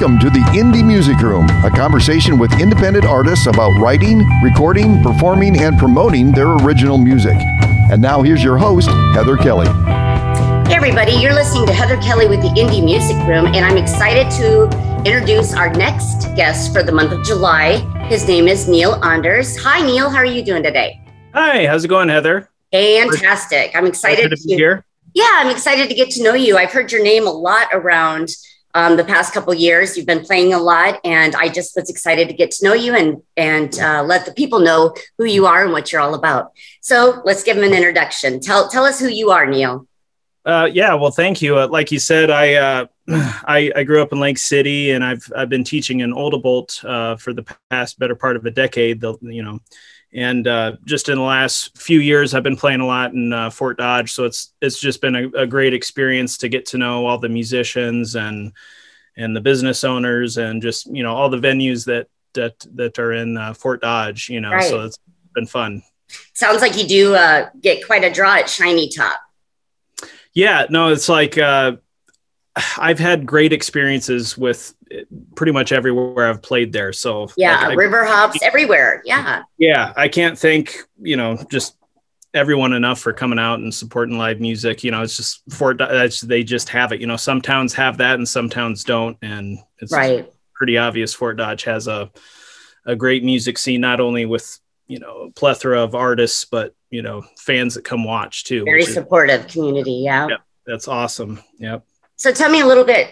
Welcome to the Indie Music Room, a conversation with independent artists about writing, recording, performing, and promoting their original music. And now here's your host, Heather Kelly. Hey everybody, you're listening to Heather Kelly with the Indie Music Room, and I'm excited to introduce our next guest for the month of July. His name is Neil Anders. Hi Neil, how are you doing today? Hi, how's it going, Heather? Fantastic. I'm excited to be here. Yeah, I'm excited to get to know you. I've heard your name a lot around the past couple of years. You've been playing a lot, and I just was excited to get to know you and let the people know who you are and what you're all about. So let's give them an introduction. Tell us who you are, Neil. Well, thank you. Like you said, I grew up in Lake City, and I've been teaching in Oldabolt for the past better part of a decade. And just in the last few years, I've been playing a lot in Fort Dodge. So it's just been a great experience to get to know all the musicians and the business owners and just, you know, all the venues that are in Fort Dodge, you know, right. So it's been fun. Sounds like you do get quite a draw at Shiny Top. Yeah, no, it's like I've had great experiences with pretty much everywhere I've played there. So yeah, like, River Hops everywhere. Yeah. Yeah. I can't thank, you know, just everyone enough for coming out and supporting live music. You know, it's just they just have it, you know, some towns have that and some towns don't. And it's right. Pretty obvious. Fort Dodge has a great music scene, not only with, you know, a plethora of artists, but, you know, fans that come watch too. Very supportive community. Yeah. Yep, that's awesome. Yep. So tell me a little bit,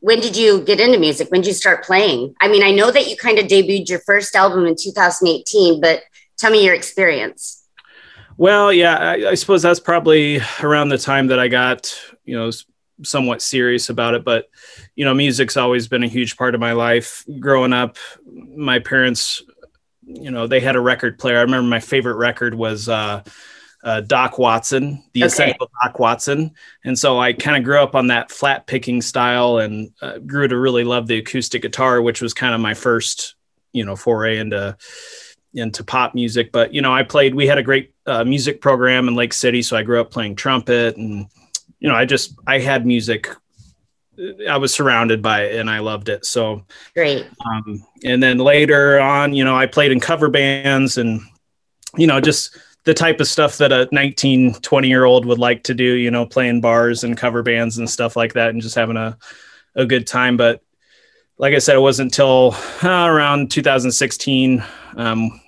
when did you get into music? When did you start playing? I mean, I know that you kind of debuted your first album in 2018, but tell me your experience. Well, yeah, I suppose that's probably around the time that I got, you know, somewhat serious about it. But, you know, music's always been a huge part of my life. Growing up, my parents, you know, they had a record player. I remember my favorite record was Doc Watson, the essential Doc Watson. And so I kind of grew up on that flat picking style and grew to really love the acoustic guitar, which was kind of my first, you know, foray into pop music. But, you know, we had a great music program in Lake City. So I grew up playing trumpet and, you know, I had music. I was surrounded by it and I loved it. So great. And then later on, you know, I played in cover bands and, you know, just the type of stuff that a 19, 20-year-old would like to do, you know, playing bars and cover bands and stuff like that and just having a good time. But like I said, it wasn't until around 2016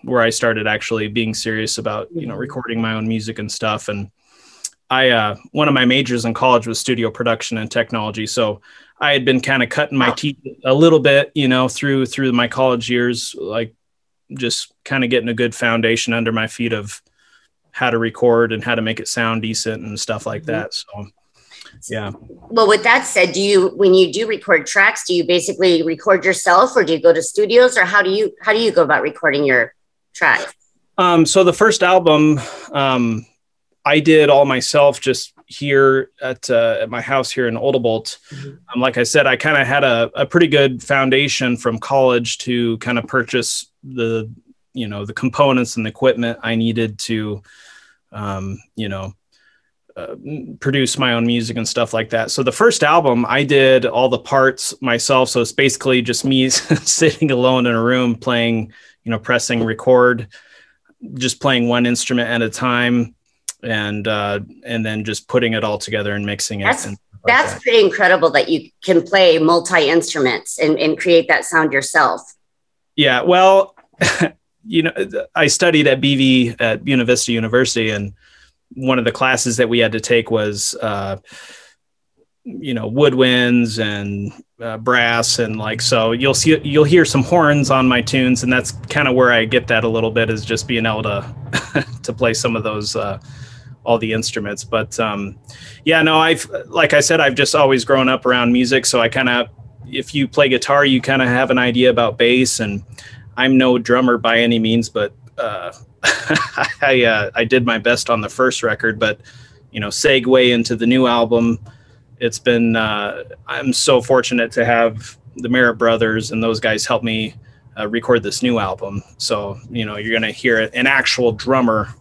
where I started actually being serious about, you know, recording my own music and stuff. And I one of my majors in college was studio production and technology. So I had been kind of cutting my teeth a little bit, you know, through my college years, like just kind of getting a good foundation under my feet of how to record and how to make it sound decent and stuff like that. So, yeah. Well, with that said, when you do record tracks, do you basically record yourself or do you go to studios or how do you go about recording your tracks? So the first album, I did all myself just here at my house here in Oldabolt. Like I said, I kind of had a pretty good foundation from college to kind of purchase the components and the equipment I needed to, produce my own music and stuff like that. So the first album, I did all the parts myself. So it's basically just me sitting alone in a room playing, you know, pressing record, just playing one instrument at a time and then just putting it all together and mixing it. That's pretty incredible that you can play multi-instruments and create that sound yourself. Yeah, well, you know, I studied at BV at Buena Vista University, and one of the classes that we had to take was, you know, woodwinds and brass, and like so. You'll hear some horns on my tunes, and that's kind of where I get that a little bit, is just being able to to play some of those all the instruments. But I've just always grown up around music, so I kind of, if you play guitar, you kind of have an idea about bass and. I'm no drummer by any means, but I did my best on the first record. But, you know, segue into the new album, it's been I'm so fortunate to have the Merritt brothers and those guys help me record this new album. So, you know, you're going to hear an actual drummer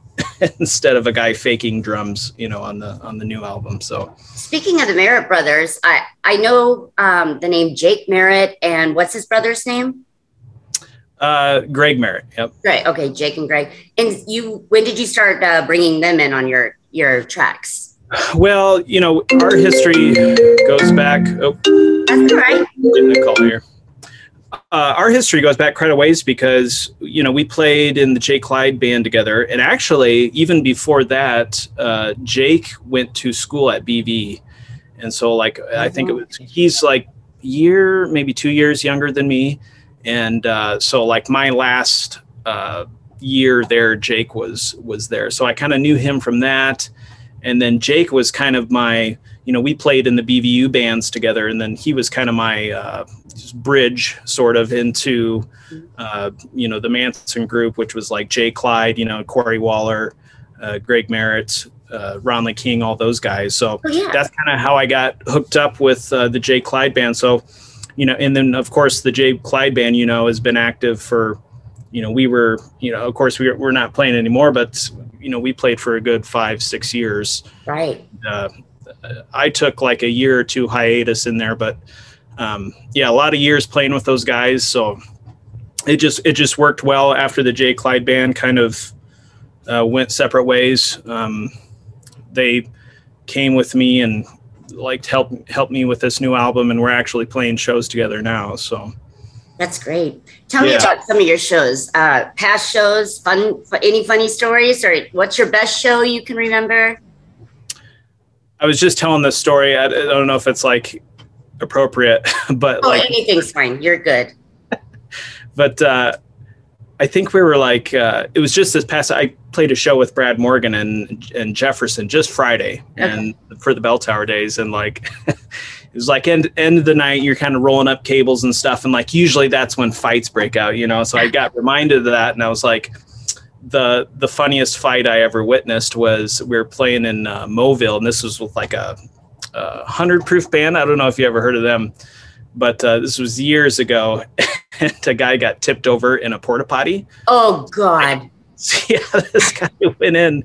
instead of a guy faking drums, you know, on the new album. So speaking of the Merritt brothers, I know the name Jake Merritt, and what's his brother's name? Greg Merritt. Yep. Right. Okay. Jake and Greg. And you, when did you start bringing them in on your tracks? Well, you know, our history goes back. Oh, that's all right. Getting a call here. Our history goes back quite a ways because, you know, we played in the Jay Clyde band together. And actually, even before that, Jake went to school at BV. And so, like, I think it was, he's like a year, maybe 2 years younger than me. And so, like, my last year there, Jake was there. So I kind of knew him from that. And then Jake was kind of my, you know, we played in the BVU bands together, and then he was kind of my bridge sort of into, you know, the Manson group, which was like Jay Clyde, you know, Corey Waller, Greg Merritt, Ron Lee King, all those guys. So that's kind of how I got hooked up with the Jay Clyde band. So, you know, and then, of course, the Jay Clyde band, you know, has been active for, you know, we were, you know, of course, we're not playing anymore, but you know, we played for a good 5-6 years. Right. I took like a year or two hiatus in there, but yeah, a lot of years playing with those guys. So it just worked well after the Jay Clyde band kind of went separate ways. They came with me and liked help me with this new album, and we're actually playing shows together now. So that's great. Tell me about some of your shows, past shows, any funny stories, or what's your best show you can remember? I was just telling this story. I don't know if it's like appropriate, but like anything's fine. You're good. But I think we were like, it was just this past, I played a show with Brad Morgan and Jefferson just Friday and for the Bell Tower days. And like, it was like end of the night, you're kind of rolling up cables and stuff. And like, usually that's when fights break out, you know? So I got reminded of that. And I was like, the funniest fight I ever witnessed was we were playing in Moville. And this was with like a 100 proof band. I don't know if you ever heard of them, but this was years ago. And a guy got tipped over in a porta potty. Oh God. Yeah, this guy went in,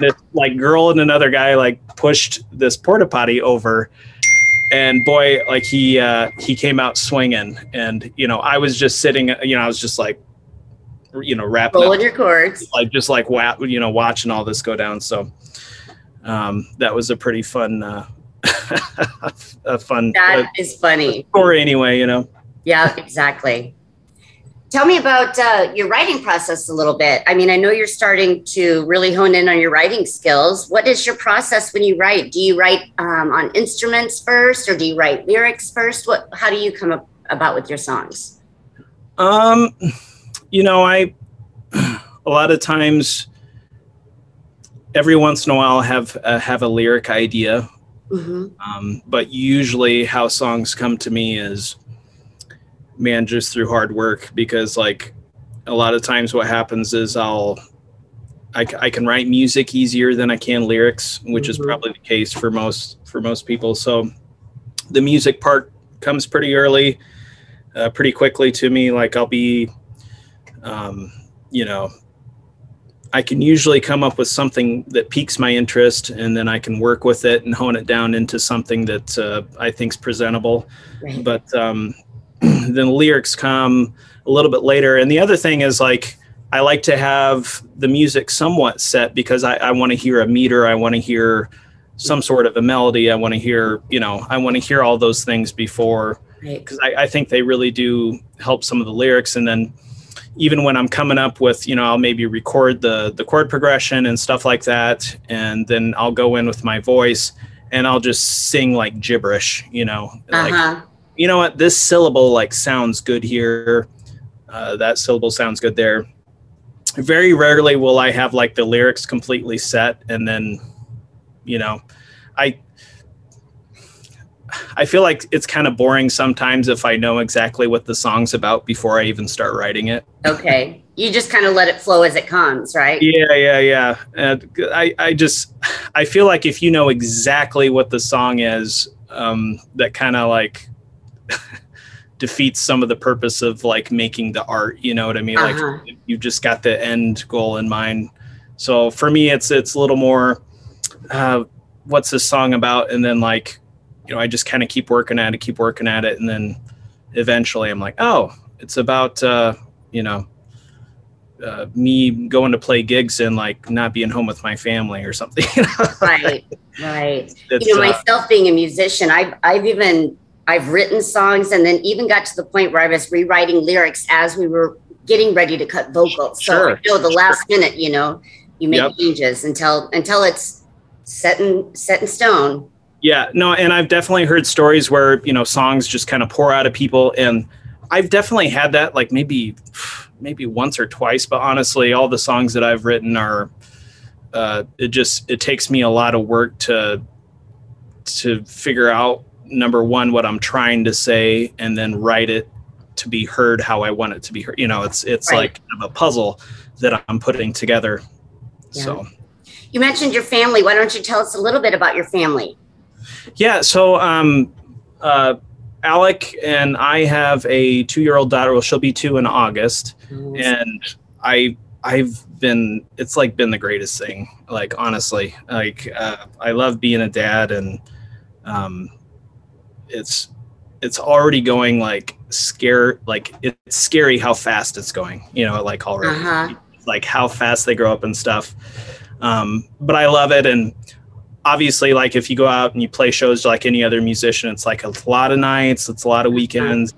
this like girl and another guy like pushed this porta potty over. And boy, like he came out swinging, and you know I was just sitting, you know I was just like, you know, wrapping rolling up your cords, like just like you know, watching all this go down. So that was a pretty fun, is funny story anyway, you know. Yeah, exactly. Tell me about your writing process a little bit. I mean, I know you're starting to really hone in on your writing skills. What is your process when you write? Do you write on instruments first, or do you write lyrics first? How do you come about with your songs? You know, a lot of times, every once in a while, have a lyric idea. Mm-hmm. But usually how songs come to me is, man, just through hard work, because like a lot of times what happens is I can write music easier than I can lyrics, which is probably the case for most people. So the music part comes pretty early, pretty quickly to me. Like I'll be, you know, I can usually come up with something that piques my interest, and then I can work with it and hone it down into something that I think's presentable. Right. But then lyrics come a little bit later. And the other thing is, like, I like to have the music somewhat set, because I want to hear a meter. I want to hear some sort of a melody. I want to hear, you know, I want to hear all those things before, because I think they really do help some of the lyrics. And then even when I'm coming up with, you know, I'll maybe record the chord progression and stuff like that. And then I'll go in with my voice and I'll just sing like gibberish, you know, like, you know what, this syllable like sounds good here. That syllable sounds good there. Very rarely will I have like the lyrics completely set. And then, you know, I feel like it's kind of boring sometimes if I know exactly what the song's about before I even start writing it. Okay. You just kind of let it flow as it comes, right? Yeah. I feel like if you know exactly what the song is, that kind of like defeats some of the purpose of like making the art, you know what I mean? Like you just got the end goal in mind. So for me, it's a little more, what's this song about? And then, like, you know, I just kind of keep working at it. And then eventually I'm like, oh, it's about, me going to play gigs and like not being home with my family or something. Right. Myself being a musician, I've written songs and then even got to the point where I was rewriting lyrics as we were getting ready to cut vocals. Sure, so I know the last minute, you make changes until it's set in stone. Yeah, no, and I've definitely heard stories where, songs just kind of pour out of people, and I've definitely had that, like, maybe once or twice, but honestly, all the songs that I've written are, it takes me a lot of work to figure out, number one, what I'm trying to say, and then write it to be heard how I want it to be heard. It's right. Like kind of a puzzle that I'm putting together. Yeah. So you mentioned your family. Why don't you tell us a little bit about your family? Yeah. So, Alec and I have a 2-year-old daughter. Well, she'll be 2 in August. Mm-hmm. And it's been the greatest thing. Like, honestly, I love being a dad, and, it's already going it's scary how fast it's going, already. Uh-huh. Like how fast they grow up and stuff. But I love it. And obviously, like, if you go out and you play shows like any other musician, it's like a lot of nights, it's a lot of weekends.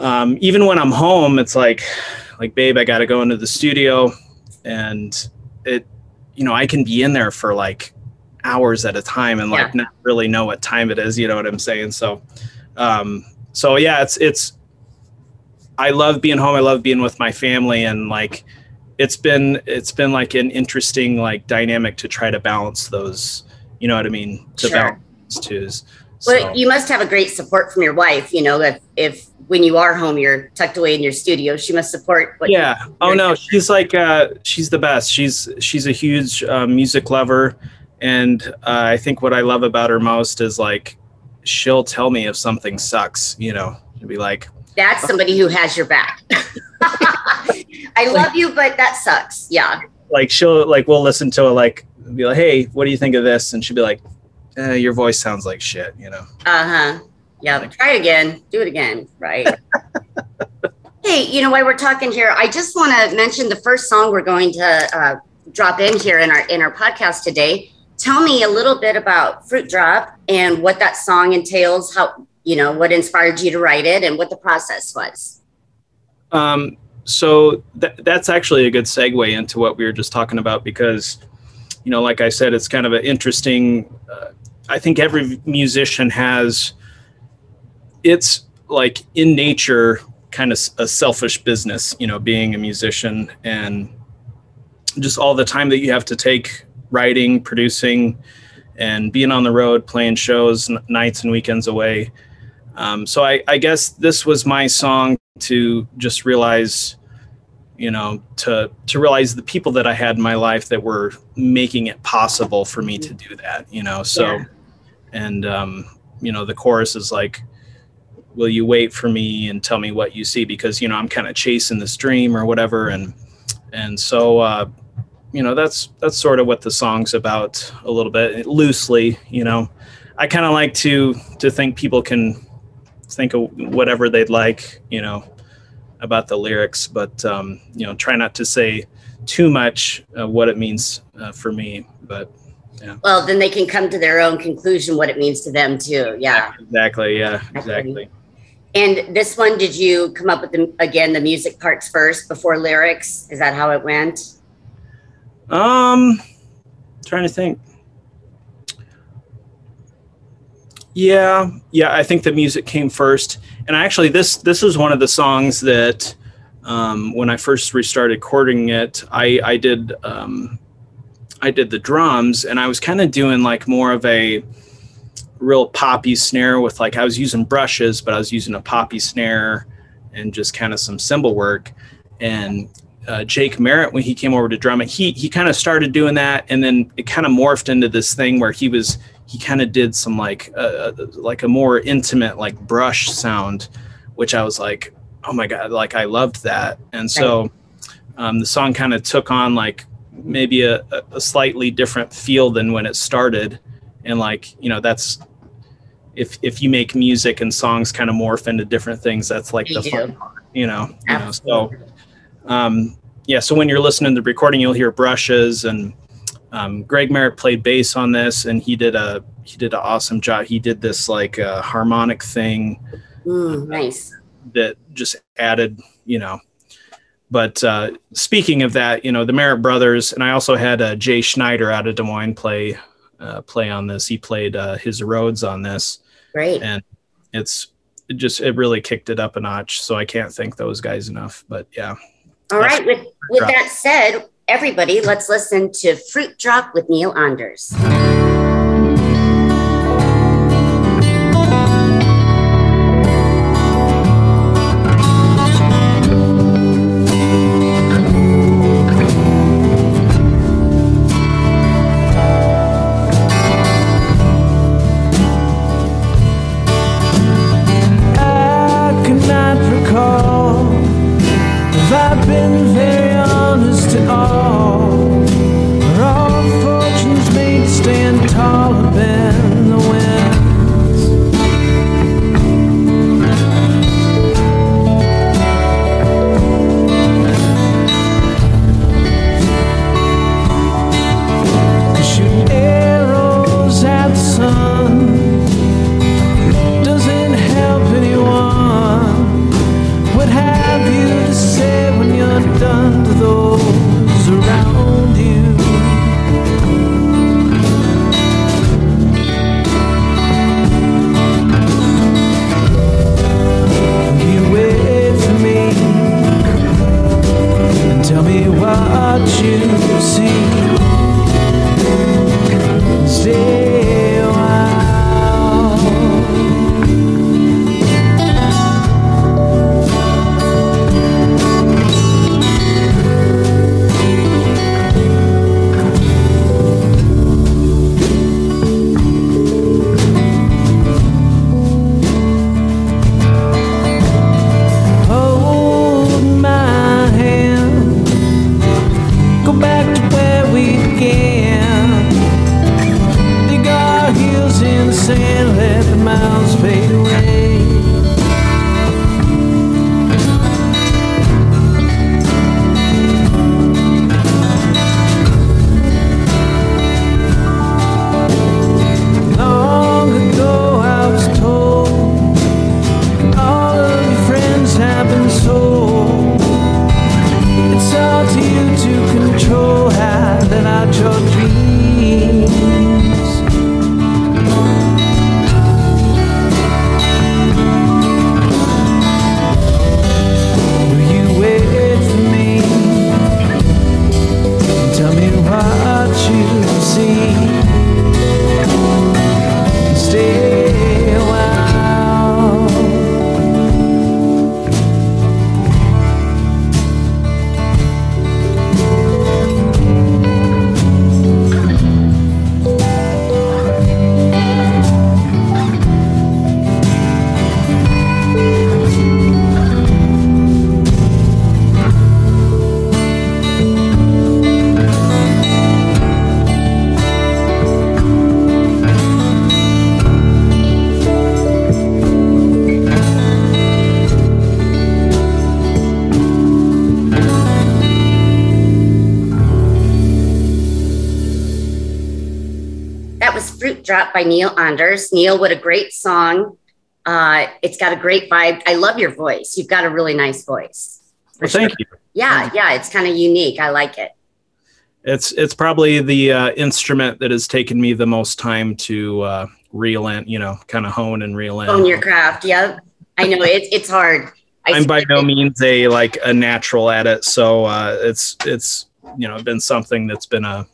Even when I'm home, it's like, babe, I got to go into the studio, and I can be in there for like hours at a time and like not really know what time it is. You know what I'm saying? So, I love being home. I love being with my family, and like, it's been like an interesting, like, dynamic to try to balance those, you know what I mean? To balance those twos. Well, you must have a great support from your wife, if when you are home, you're tucked away in your studio, she must support. She's like, she's the best. She's a huge music lover. And I think what I love about her most is, like, she'll tell me if something sucks, she'll be like, that's somebody who has your back. I love you, but that sucks. Yeah. Like, she'll like, we'll listen to it, like, be like, hey, what do you think of this? And she'll be like, your voice sounds like shit, Uh-huh. Yeah. Like, try it again. Do it again. Right. Hey, while we're talking here, I just want to mention the first song we're going to drop in here in our podcast today. Tell me a little bit about Fruit Drop and what that song entails, how, what inspired you to write it, and what the process was. So that's actually a good segue into what we were just talking about, because, like I said, it's kind of an interesting, I think every musician has, it's like in nature, kind of a selfish business, being a musician, and just all the time that you have to take writing, producing, and being on the road, playing shows, nights and weekends away. So I guess this was my song to just realize, to realize the people that I had in my life that were making it possible for me to do that, And, the chorus is like, will you wait for me and tell me what you see? Because, I'm kind of chasing this dream or whatever. And so, that's sort of what the song's about a little bit, loosely. I kind of like to think people can think of whatever they'd like, about the lyrics, but, try not to say too much what it means for me, but yeah. Well, then they can come to their own conclusion, what it means to them too. Yeah, exactly. Yeah, exactly. And this one, did you come up with the music parts first before lyrics? Is that how it went? Trying to think. Yeah, I think the music came first. And actually, this is one of the songs that when I first restarted recording it, I did the drums, and I was kind of doing like more of a real poppy snare with, like, I was using brushes, but I was using a poppy snare and just kind of some cymbal work. And Jake Merritt, when he came over to drum, he kind of started doing that, and then it kind of morphed into this thing where he kind of did some like a more intimate, like, brush sound, which I was like, oh my God, like, I loved that. And so the song kind of took on like maybe a slightly different feel than when it started. And like, you know, that's, if you make music and songs kind of morph into different things, that's like the fun part, you know, so, yeah. So when you're listening to the recording, you'll hear brushes, and Greg Merritt played bass on this, and he did an awesome job. He did this like harmonic thing. Nice. That just added, you know, but speaking of that, you know, the Merritt brothers, and I also had Jay Schneider out of Des Moines play on this. He played his Rhodes on this. Great. And it really kicked it up a notch. So I can't thank those guys enough, but yeah. All right. With that said, everybody, let's listen to Fruit Drop with Neil Anders. Drop by Neil Anders. Neil, what a great song. It's got a great vibe. I love your voice. You've got a really nice voice. Well, sure. Thank you. Yeah. It's kind of unique. I like it. It's probably the instrument that has taken me the most time to reel in, you know, kind of hone and reel in. Hone your craft. Yeah. I know it's hard. I'm by no means a natural at it. So it's, you know, been something that's been a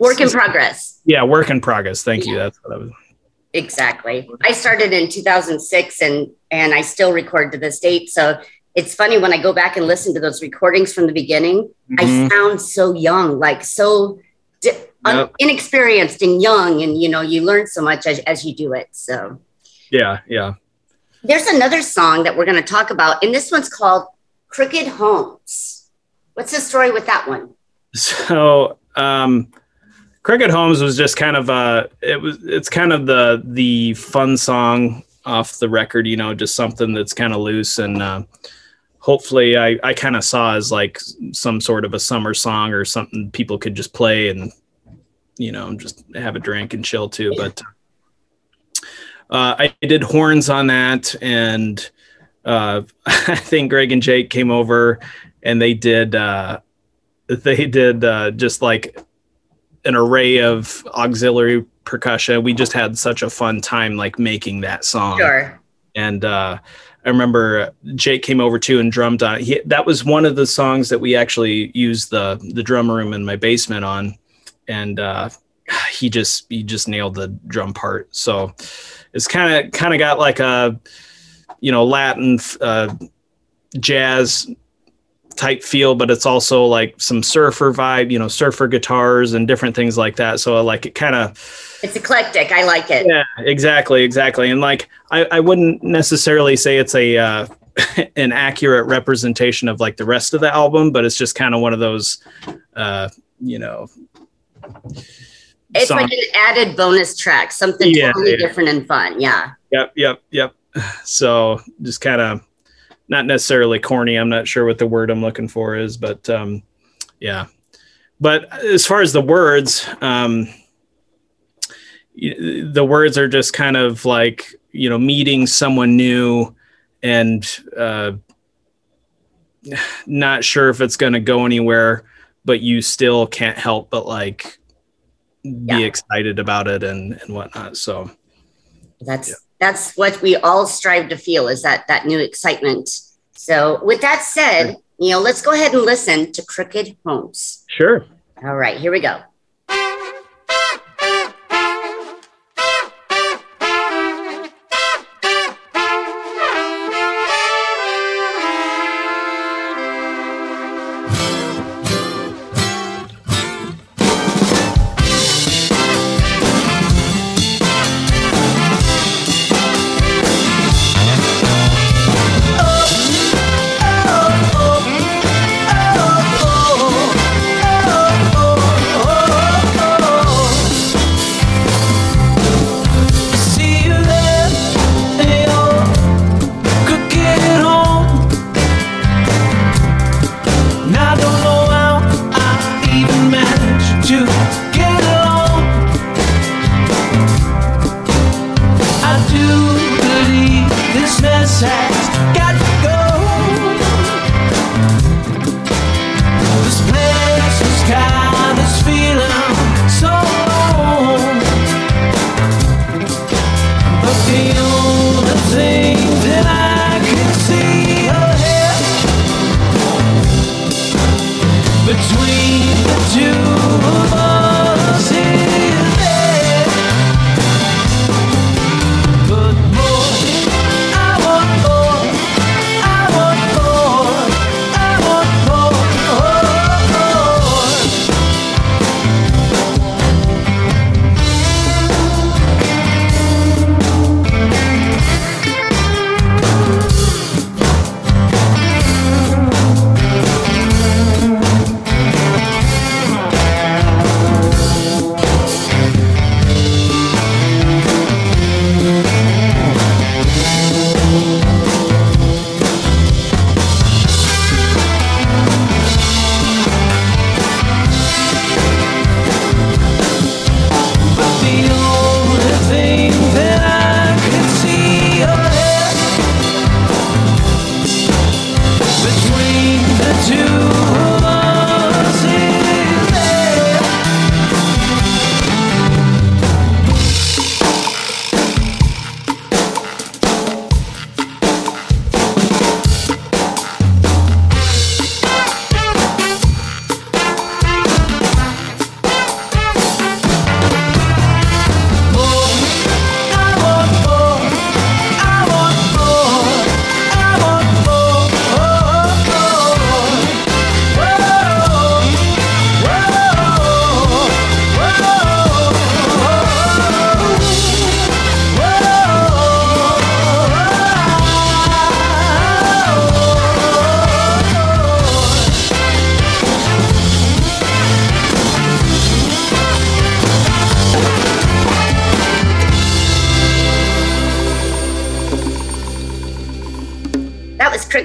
work in progress. Yeah, work in progress. Thank you. That's what I was. Exactly. I started in 2006 and I still record to this date. So it's funny when I go back and listen to those recordings from the beginning, I sound so young, inexperienced and young. And, you know, you learn so much as you do it. So. Yeah. There's another song that we're going to talk about. And this one's called Crooked Homes. What's the story with that one? So Crooked Homes was just kind of the fun song off the record, you know, just something that's kind of loose, and hopefully I kind of saw as like some sort of a summer song or something people could just play and, you know, just have a drink and chill too. But I did horns on that, and I think Greg and Jake came over and they did just like an array of auxiliary percussion. We just had such a fun time like making that song. Sure. And I remember Jake came over too and drummed on it. That was one of the songs that we actually used the drum room in my basement on, and he just nailed the drum part. So it's kind of got like a, you know, Latin jazz type feel, but it's also like some surfer vibe, you know, surfer guitars and different things like that. So I like it. Kind of, it's eclectic. I like it. Yeah, exactly. And like, I wouldn't necessarily say it's a an accurate representation of like the rest of the album, but it's just kind of one of those, you know, it's songs. Like an added bonus track, something totally different and fun. Yeah. Yep. So just kind of, not necessarily corny. I'm not sure what the word I'm looking for is, but yeah. But as far as the words, the words are just kind of like, you know, meeting someone new and not sure if it's going to go anywhere, but you still can't help but like be excited about it and whatnot. So that's... Yeah. That's what we all strive to feel, is that new excitement. So with that said, Neil, let's go ahead and listen to Crooked Homes. Sure. All right, here we go.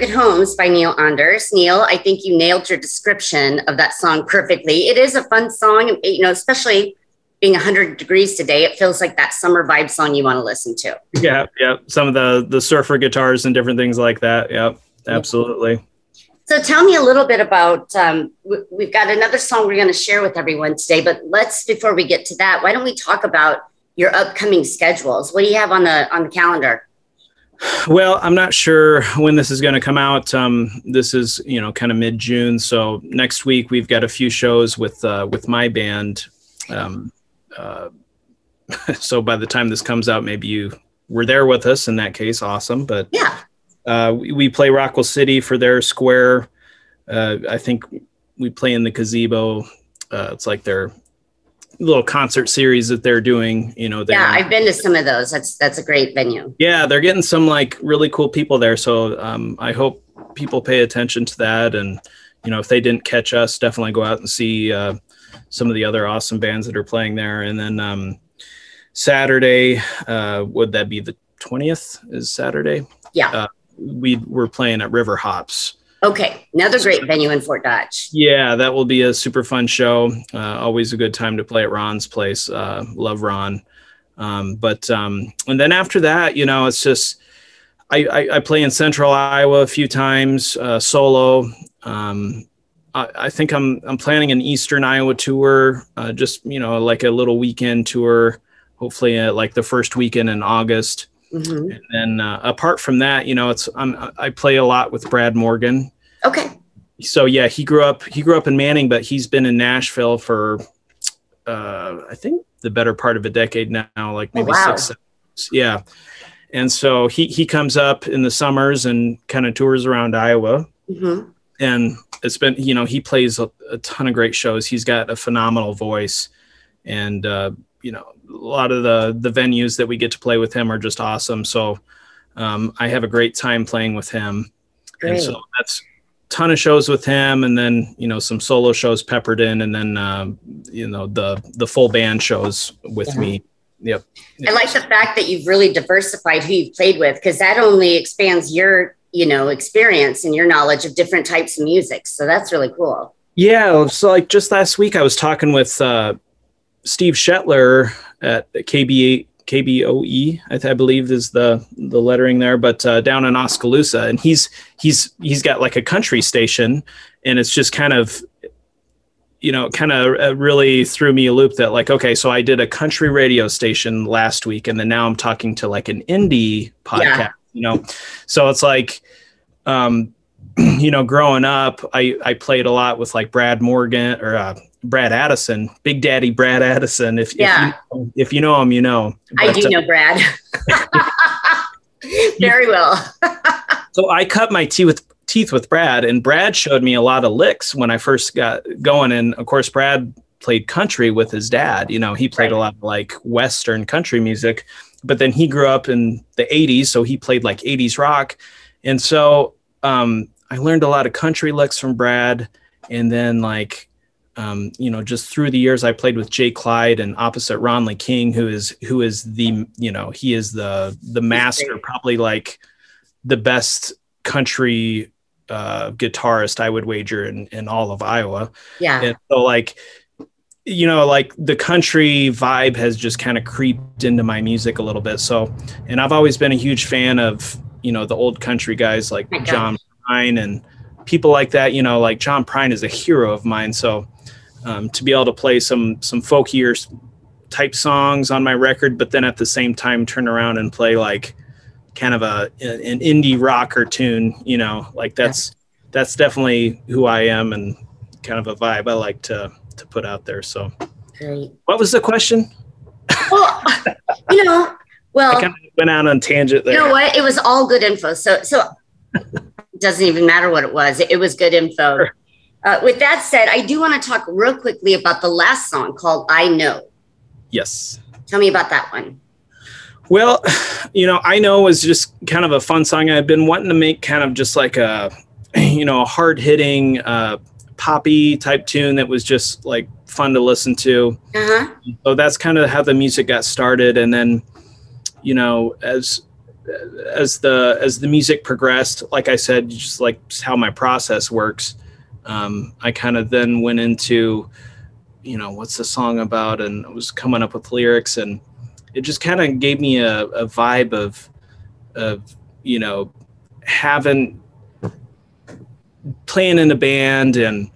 Crooked Homes by Neil Anders. Neil, I think you nailed your description of that song perfectly. It is a fun song, you know, especially being 100 degrees today. It feels like that summer vibe song you want to listen to. Yeah, yeah. Some of the surfer guitars and different things like that. Yep, absolutely. So tell me a little bit about, we've got another song we're going to share with everyone today, but let's, before we get to that, why don't we talk about your upcoming schedules? What do you have on the calendar? Well, I'm not sure when this is going to come out. This is, you know, kind of mid-June. So next week we've got a few shows with my band. So by the time this comes out, maybe you were there with us. In that case, awesome. But yeah, we play Rockwell City for their square. I think we play in the gazebo. It's like their little concert series that they're doing, you know. Yeah, I've been to some of those. That's a great venue. Yeah, they're getting some like really cool people there. So I hope people pay attention to that. And, you know, if they didn't catch us, definitely go out and see some of the other awesome bands that are playing there. And then Saturday, would that be the 20th is Saturday? Yeah. We're playing at River Hops. Okay, another great venue in Fort Dodge. Yeah, that will be a super fun show. Always a good time to play at Ron's place. Love Ron. And then after that, you know, it's just, I play in Central Iowa a few times, solo. I think I'm planning an Eastern Iowa tour, just, you know, like a little weekend tour, hopefully like the first weekend in August. Mm-hmm. And then apart from that, you know, I play a lot with Brad Morgan. Okay. So yeah, he grew up in Manning, but he's been in Nashville for, I think the better part of a decade now, like maybe 6 years. Yeah. And so he comes up in the summers and kind of tours around Iowa. Mm-hmm. And it's been, you know, he plays a ton of great shows. He's got a phenomenal voice, and, you know, a lot of the venues that we get to play with him are just awesome. So I have a great time playing with him. Great. And so that's a ton of shows with him, and then, you know, some solo shows peppered in, and then, you know, the full band shows with me. Yep. I like the fact that you've really diversified who you've played with, because that only expands your, you know, experience and your knowledge of different types of music. So that's really cool. Yeah. So like just last week I was talking with, Steve Shetler at KBOE, I believe is the lettering there, but down in Oskaloosa, and he's got like a country station, and it's just kind of, you know, kind of really threw me a loop that like, okay, so I did a country radio station last week, and then now I'm talking to like an indie podcast, you know, so it's like, you know, growing up, I played a lot with like Brad Morgan or Brad Addison, Big Daddy Brad Addison. If you know him, you know. But I do know Brad very well. So I cut my teeth with Brad, and Brad showed me a lot of licks when I first got going. And of course, Brad played country with his dad. You know, he played a lot of like Western country music, but then he grew up in the 80s, so he played like 80s rock. And so I learned a lot of country licks from Brad, and then like, you know, just through the years, I played with Jay Clyde and opposite Ron Lee King, who is the, you know, he is the master, probably like the best country guitarist, I would wager, in all of Iowa. Yeah. And so like, you know, like the country vibe has just kind of creeped into my music a little bit. So, and I've always been a huge fan of, you know, the old country guys like John Prine and people like that, you know, like John Prine is a hero of mine. So, to be able to play some folkier type songs on my record, but then at the same time turn around and play like kind of an indie rocker tune, you know, like that's definitely who I am and kind of a vibe I like to put out there. So what was the question? Well, you know, I kind of went out on tangent there. You know what? It was all good info. So it doesn't even matter what it was. It was good info. Sure. With that said, I do want to talk real quickly about the last song called I Know. Yes. Tell me about that one. Well, you know, I Know was just kind of a fun song. I've been wanting to make kind of just like a, you know, a hard-hitting poppy type tune that was just like fun to listen to. So that's kind of how the music got started. And then, you know, as as the music progressed, like I said, just like how my process works, I kind of then went into, you know, what's the song about, and I was coming up with lyrics, and it just kind of gave me a vibe of, you know, having playing in a band, and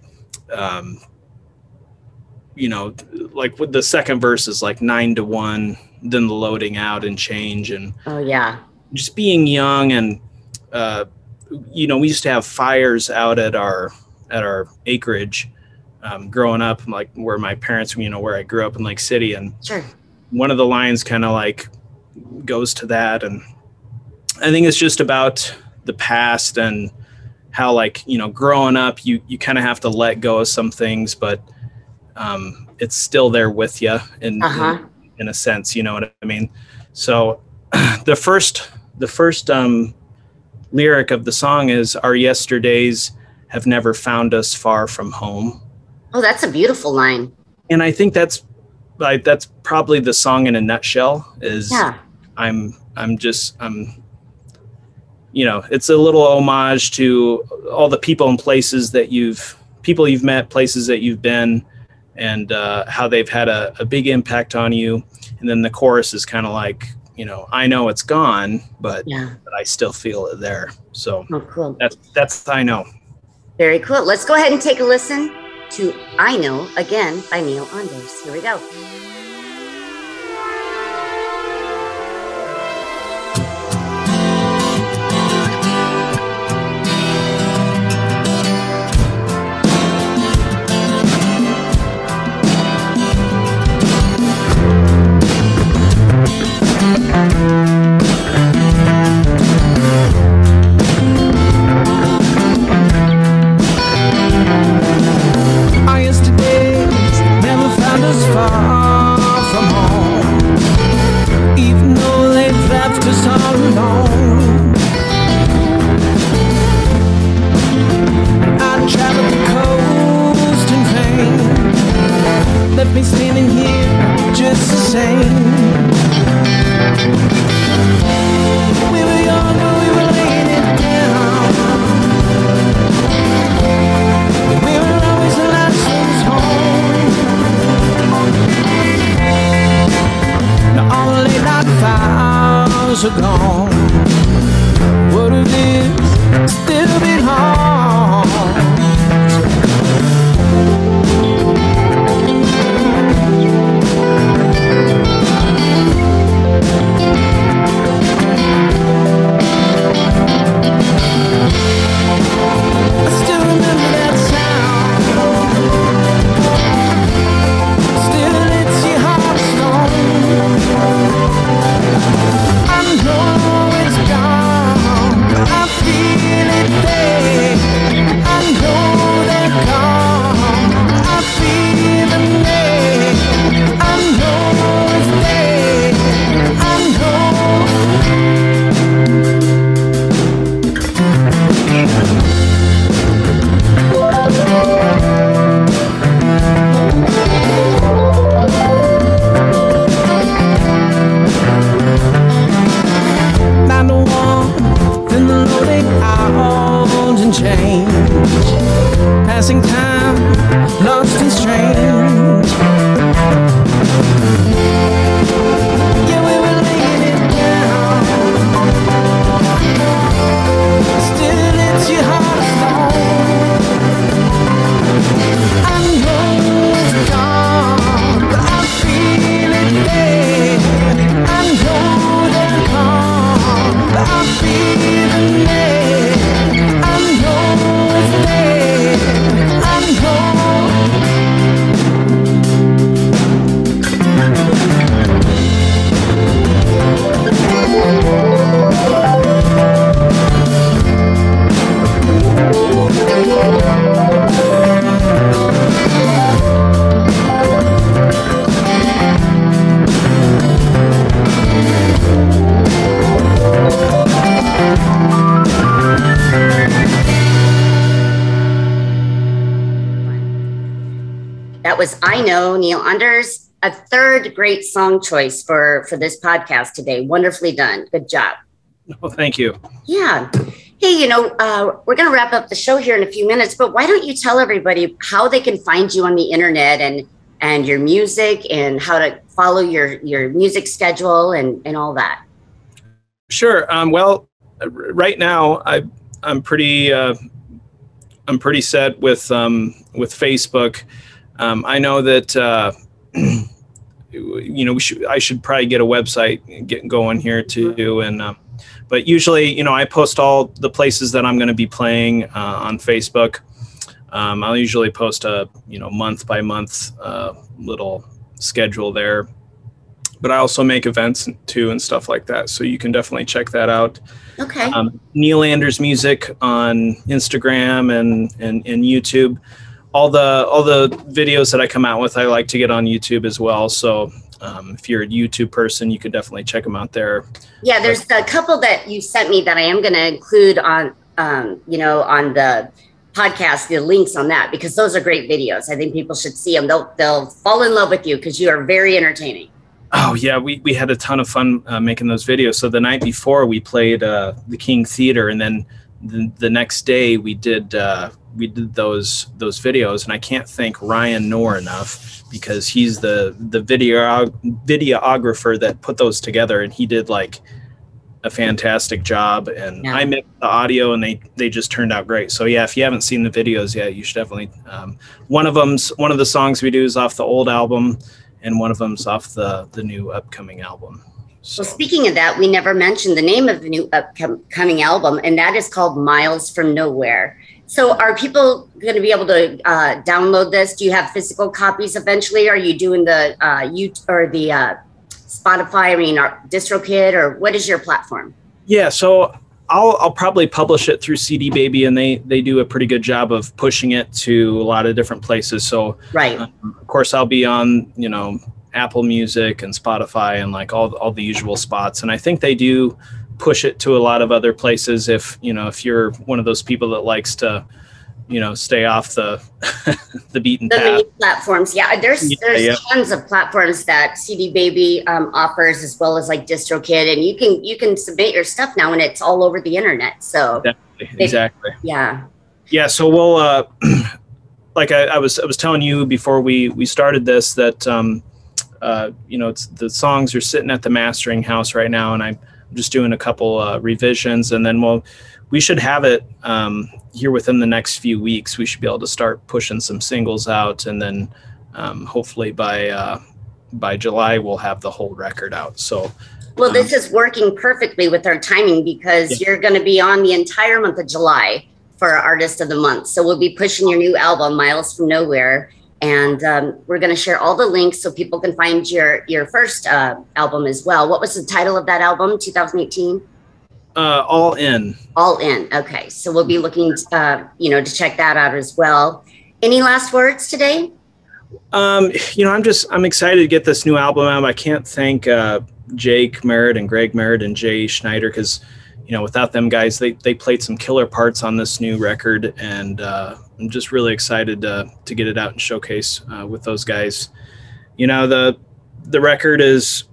you know, like with the second verse is like 9 to 1, then the loading out and change, and oh yeah, just being young, and you know, we used to have fires out at our acreage growing up, like where my parents, you know, where I grew up in Lake City, and sure, one of the lines kind of like goes to that, and I think it's just about the past and how, like, you know, growing up, you kind of have to let go of some things, but it's still there with you in a sense, you know what I mean? So the first lyric of the song is, our yesterdays have never found us far from home. Oh, that's a beautiful line. And I think that's probably the song in a nutshell is, yeah. I'm you know, it's a little homage to all the people and places that you've met, places that you've been, and how they've had a big impact on you. And then the chorus is kind of like, you know, I know it's gone, but I still feel it there. So cool. That's I Know. Very cool. Let's go ahead and take a listen to I Know, again, by Neil Anders. Here we go. I Know, Neil Anders, a third great song choice for this podcast today. Wonderfully done. Good job. Well, thank you. Yeah. Hey, we're going to wrap up the show here in a few minutes, but why don't you tell everybody how they can find you on the internet and your music and how to follow your music schedule and all that? Sure. Well, right now I'm pretty set with Facebook. I know that, I should probably get a website going here too. And, but usually, I post all the places that I'm going to be playing on Facebook. I'll usually post a, month by month little schedule there, but I also make events too and stuff like that. So you can definitely check that out. Okay. Neil Anders Music on Instagram and YouTube. All the videos that I come out with, I like to get on YouTube as well. So if you're a YouTube person, you could definitely check them out there. Yeah, there's a couple that you sent me that I am going to include on, on the podcast, the links on that, because those are great videos. I think people should see them. They'll fall in love with you because you are very entertaining. Oh, yeah. We had a ton of fun making those videos. So the night before we played the King Theater, and then the next day we did... We did those videos, and I can't thank Ryan Knorr enough because he's the videographer that put those together, and he did like a fantastic job. And yeah. I mixed the audio, and they just turned out great. So yeah, if you haven't seen the videos yet, you should definitely. One of the songs we do is off the old album, and one of them's off the new upcoming album. So. Well, speaking of that, we never mentioned the name of the new upcoming album, and that is called Miles From Nowhere. So are people going to be able to download this? Do you have physical copies eventually? Are you doing the Spotify, or DistroKid, or what is your platform? Yeah, so I'll probably publish it through CD Baby, and they do a pretty good job of pushing it to a lot of different places. So right. Of course, I'll be on, Apple Music and Spotify and like all the usual spots. And I think they do push it to a lot of other places if you're one of those people that likes to stay off the the beaten path. The platforms, yeah, there's tons of platforms that CD Baby offers, as well as like DistroKid, and you can submit your stuff now, and it's all over the internet. So exactly. Yeah. So we'll like I was telling you before we started this that it's the songs are sitting at the mastering house right now, and I'm just doing a couple revisions, and then we should have it here within the next few weeks. We should be able to start pushing some singles out, and then hopefully by July we'll have the whole record out. So, well, this is working perfectly with our timing because you're going to be on the entire month of July for our Artist of the Month. So we'll be pushing your new album, Miles From Nowhere, and we're going to share all the links so people can find your first album as well. What was the title of that album, 2018? All In. All In. Okay. So we'll be looking, to check that out as well. Any last words today? I'm excited to get this new album out. I can't thank Jake Merritt and Greg Merritt and Jay Schneider because, without them guys, they played some killer parts on this new record, and I'm just really excited to get it out and showcase with those guys. The record is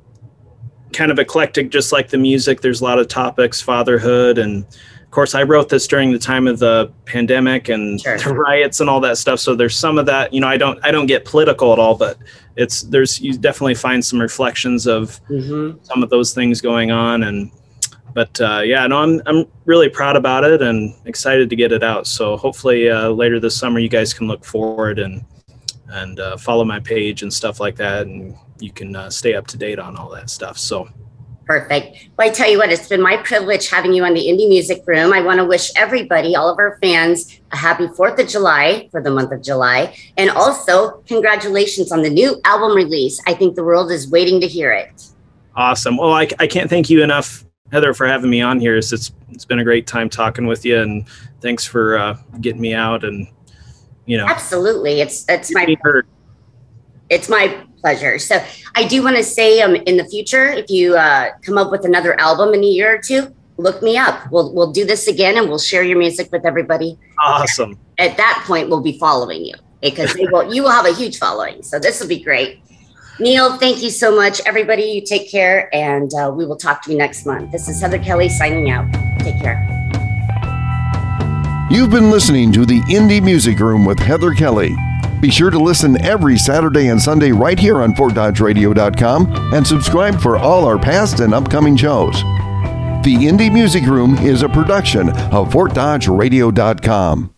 kind of eclectic, just like the music. There's a lot of topics, fatherhood, and of course I wrote this during the time of the pandemic and the riots and all that stuff. So there's some of that, I don't get political at all, but you definitely find some reflections of some of those things going on. And I'm really proud about it and excited to get it out. So hopefully later this summer, you guys can look forward and follow my page and stuff like that. And you can stay up to date on all that stuff. So perfect. Well, I tell you what, it's been my privilege having you on the Indie Music Room. I want to wish everybody, all of our fans, a happy 4th of July for the month of July. And also congratulations on the new album release. I think the world is waiting to hear it. Awesome. Well, I can't thank you enough, Heather, for having me on here. It's been a great time talking with you, and thanks for getting me out. And absolutely, it's my pleasure. So I do want to say, in the future, if you come up with another album in a year or two, look me up. We'll do this again, and we'll share your music with everybody. Awesome. At that point, we'll be following you because you will have a huge following. So this will be great. Neil, thank you so much. Everybody, you take care, and we will talk to you next month. This is Heather Kelly signing out. Take care. You've been listening to the Indie Music Room with Heather Kelly. Be sure to listen every Saturday and Sunday right here on FortDodgeRadio.com and subscribe for all our past and upcoming shows. The Indie Music Room is a production of FortDodgeRadio.com.